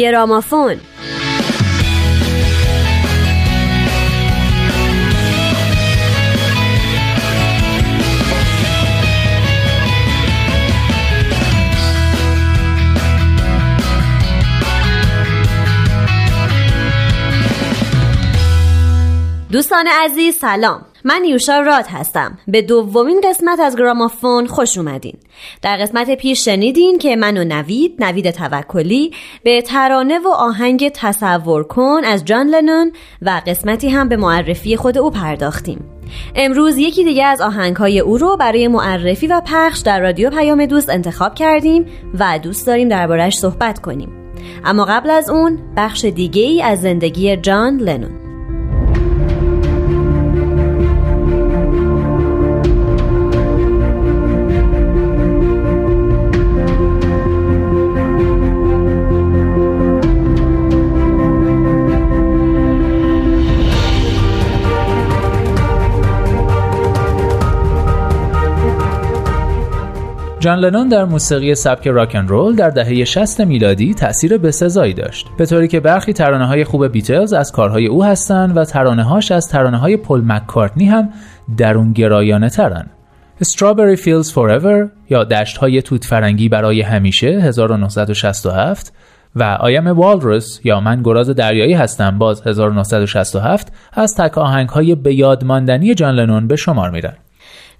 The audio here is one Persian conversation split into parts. گرامافون. دوستان عزیز سلام، من یوشا راد هستم. به دومین قسمت از گرامافون خوش اومدین. در قسمت پیش شنیدین که من و نوید توکلی به ترانه و آهنگ تصور کن از جان لنون و قسمتی هم به معرفی خود او پرداختیم. امروز یکی دیگه از آهنگ‌های او رو برای معرفی و پخش در رادیو پیام دوست انتخاب کردیم و دوست داریم درباره‌اش صحبت کنیم. اما قبل از اون بخش دیگه‌ای از زندگی جان لنون. جان لنون در موسیقی سبک راک اند رول در دهه 60 میلادی تأثیر بسزایی داشت، به طوری که برخی ترانه‌های خوب بیتلز از کارهای او هستند و ترانه‌هاش از ترانه‌های پل مک‌کارتنی هم درونگرایانه ترن. Strawberry Fields Forever یا دشت‌های توت فرنگی برای همیشه 1967 و I am a Walrus یا من گراز دریایی هستم باز 1967 از تک آهنگ‌های به یاد ماندنی جان لنون به شمار میرن.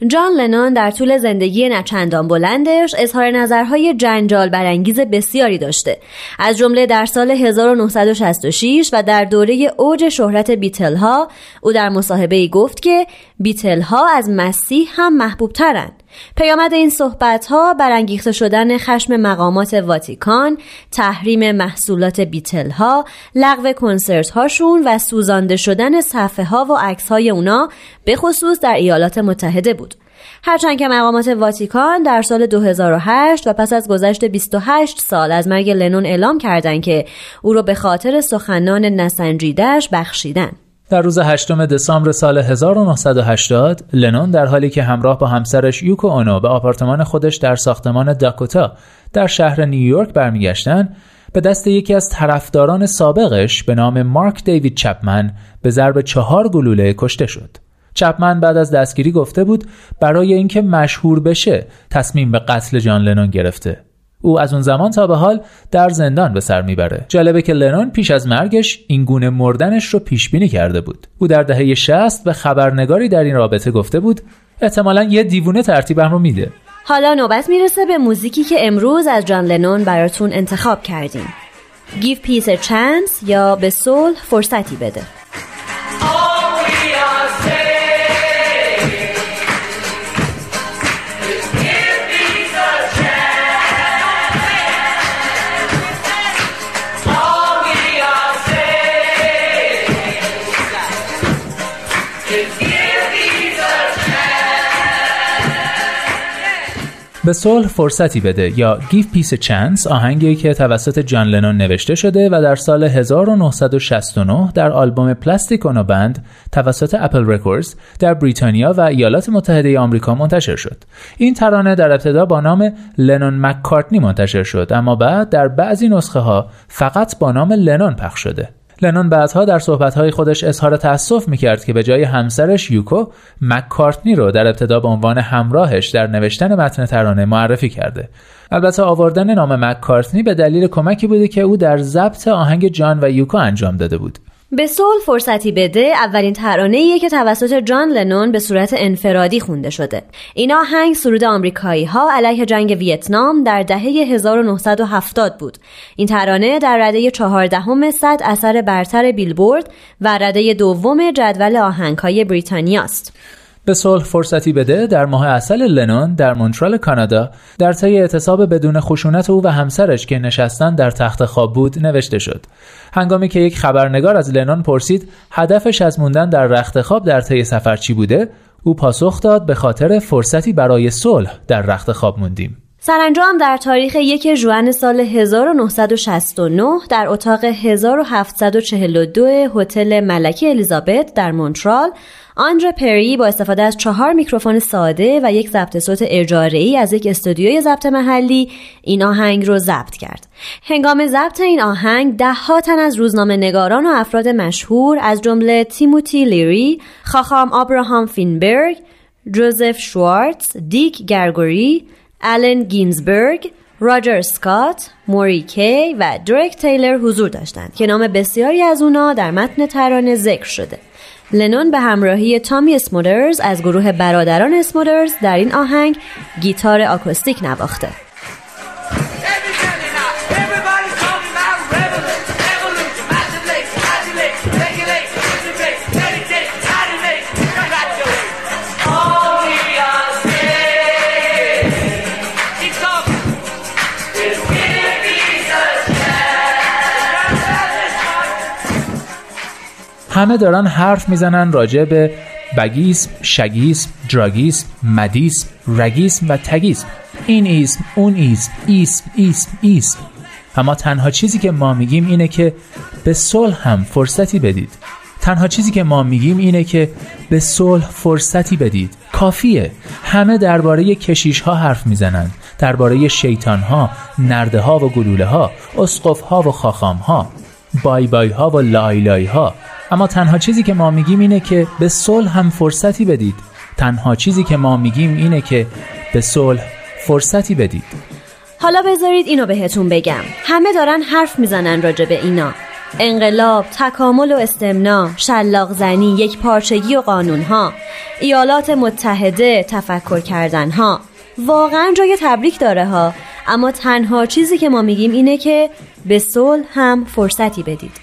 جان لنون در طول زندگی نچندان بلندش اظهار نظرهای جنجال برانگیز بسیاری داشته، از جمله در سال 1966 و در دوره اوج شهرت بیتل ها او در مصاحبه‌ای گفت که بیتل ها از مسیح هم محبوب ترند. پیامد این صحبت ها برانگیخته شدن خشم مقامات واتیکان، تحریم محصولات بیتل ها، لغو کنسرت هاشون و سوزانده شدن صفحه ها و عکس های اونا به خصوص در ایالات متحده بود. هرچند که مقامات واتیکان در سال 2008 و پس از گذشت 28 سال از مرگ لنون اعلام کردند که او را به خاطر سخنان نسنجیده‌اش بخشیدن. در روز 8 دسامبر سال 1980 لنون در حالی که همراه با همسرش یوکو اونو به آپارتمان خودش در ساختمان داکوتا در شهر نیویورک برمیگشتند، به دست یکی از طرفداران سابقش به نام مارک دیوید چپمن به ضرب 4 گلوله کشته شد. چپمن بعد از دستگیری گفته بود برای اینکه مشهور بشه تصمیم به قتل جان لنون گرفته. او از اون زمان تا به حال در زندان به سر میبره. جالبه که لنون پیش از مرگش این گونه مردنش رو پیش بینی کرده بود. او در دهه 60 به خبرنگاری در این رابطه گفته بود احتمالاً یه دیوونه ترتیبم رو میده. حالا نوبت میرسه به موزیکی که امروز از جان لنون براتون انتخاب کردیم. Give Peace a Chance یا به صلح فرصتی بده. به صلح فرصتی بده یا Give Peace a Chance آهنگی که توسط جان لنون نوشته شده و در سال 1969 در آلبوم پلاستیک اونو بند توسط اپل رکوردز در بریتانیا و ایالات متحده آمریکا منتشر شد. این ترانه در ابتدا با نام لنون مک‌کارتنی منتشر شد اما بعد در بعضی نسخه ها فقط با نام لنون پخش شده. لنون بعدها در صحبت‌های خودش اظهار تأسف می‌کرد که به جای همسرش یوکو، مک‌کارتنی رو در ابتدا به عنوان همراهش در نوشتن متن ترانه معرفی کرده. البته آوردن نام مک‌کارتنی به دلیل کمکی بوده که او در ضبط آهنگ جان و یوکو انجام داده بود. به صلح فرصتی بده اولین ترانه‌ایه که توسط جان لنون به صورت انفرادی خونده شده. این آهنگ سرود آمریکایی‌ها علیه جنگ ویتنام در دهه 1970 بود. این ترانه در رده 14 صد اثر برتر بیلبورد و رده 2 جدول آهنگ‌های بریتانیا است. به صلح فرصتی بده در ماه عسل لنون در مونترال کانادا در طی اعتصاب بدون خشونت او و همسرش که نشستن در تخت خواب بود نوشته شد. هنگامی که یک خبرنگار از لنون پرسید هدفش از موندن در رخت خواب در طی سفر چی بوده، او پاسخ داد به خاطر فرصتی برای صلح در رخت خواب موندیم. سرانجام در تاریخ 1 ژوئن سال 1969 در اتاق 1742 هتل ملکه الیزابت در مونترال آندرا پری با استفاده از 4 میکروفون ساده و یک ضبط صوت اجاره‌ای از یک استودیوی ضبط محلی این آهنگ رو ضبط کرد. هنگام ضبط این آهنگ ده‌ها تن از روزنامه‌نگاران و افراد مشهور از جمله تیموتی لیری، خاخام ابراهام فینبرگ، جوزف شوارتز، دیک گرگوری، آلن گینزبرگ، راجر سکات، موری کی و درک تیلر حضور داشتند که نام بسیاری از اونا در متن ترانه ذکر شده. لنون به همراهی تامی اسمودرز از گروه برادران اسمودرز در این آهنگ گیتار آکوستیک نواخته. همه دارن حرف میزنن راجع به بگیسم، شگیسم، دراگیسم، مدیسم، رگیسم و تگیسم. این ایسم، اون ایسم، ایسم، ایسم، ایسم. اما تنها چیزی که ما میگیم اینه که به صلح هم فرصتی بدید. تنها چیزی که ما میگیم اینه که به صلح فرصتی بدید. کافیه. همه درباره کشیش‌ها حرف میزنن، درباره شیطان‌ها، نرده‌ها و گلوله‌ها، اسقف‌ها و خاخام‌ها، بای بای‌ها و لایلای‌ها. اما تنها چیزی که ما میگیم اینه که به صلح هم فرصتی بدید. تنها چیزی که ما میگیم اینه که به صلح فرصتی بدید. حالا بذارید اینو بهتون بگم. همه دارن حرف میزنن راجع به اینا. انقلاب، تکامل و استمنا، شلاق زنی، یک پارچگی و قانونها، ایالات متحده، تفکر کردنها. واقعا جای تبریک داره ها. اما تنها چیزی که ما میگیم اینه که به صلح هم فرصتی بدید.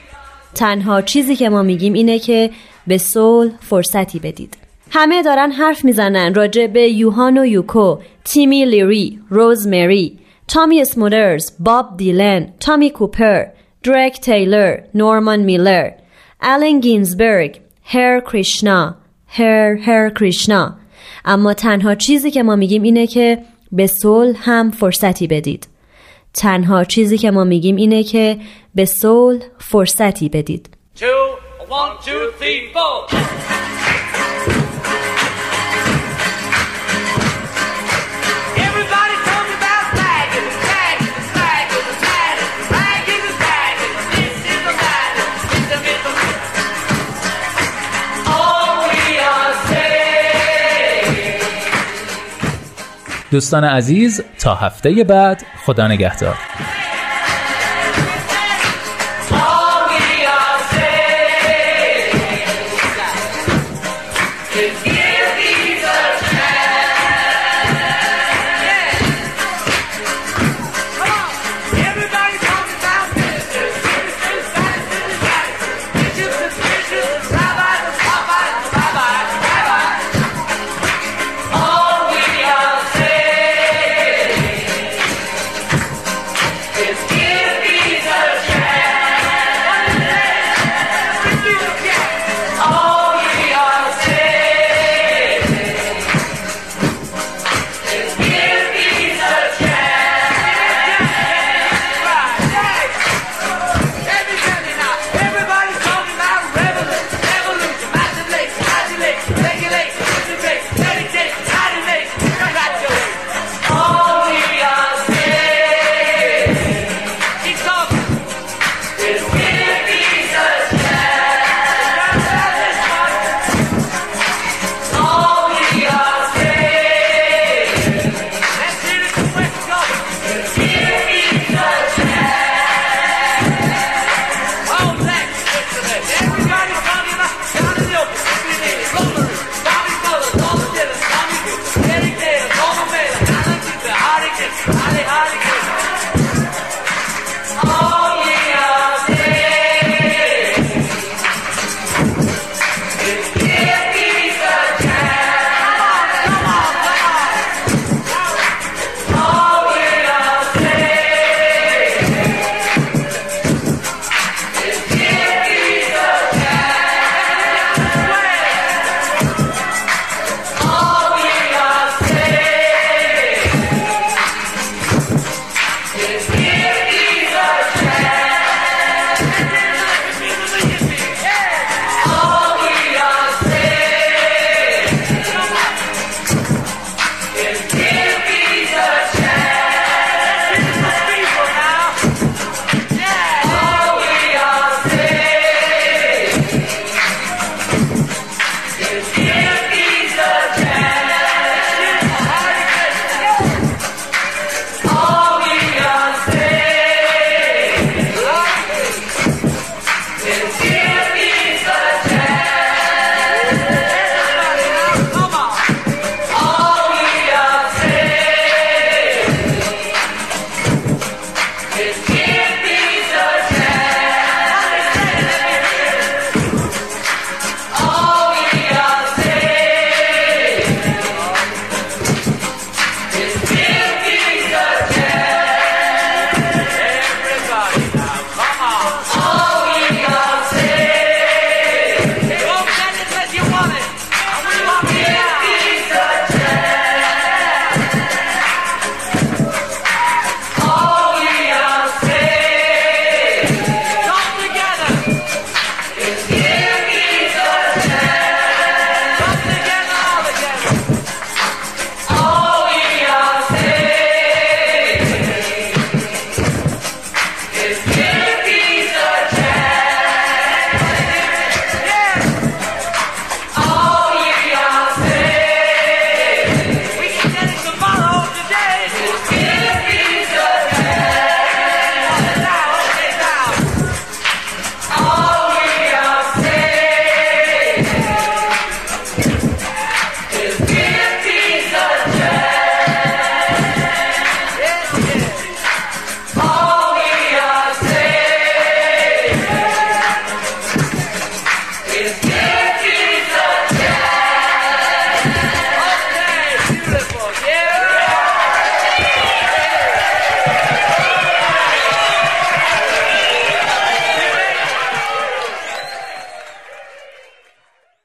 تنها چیزی که ما میگیم اینه که به صلح فرصتی بدید. همه دارن حرف میزنن راجع به یوهان و یوکو، تیمی لیری، روزمری، تامی اسمودرز، باب دیلن، تامی کوپر، درک تیلر، نورمان میلر، آلن گینزبرگ، هر کریشنا، هر کریشنا. اما تنها چیزی که ما میگیم اینه که به صلح هم فرصتی بدید. تنها چیزی که ما میگیم اینه که به صلح فرصتی بدید. 2, 1, 2, 3, 4 دوستان عزیز، تا هفته بعد، خدا نگهدار.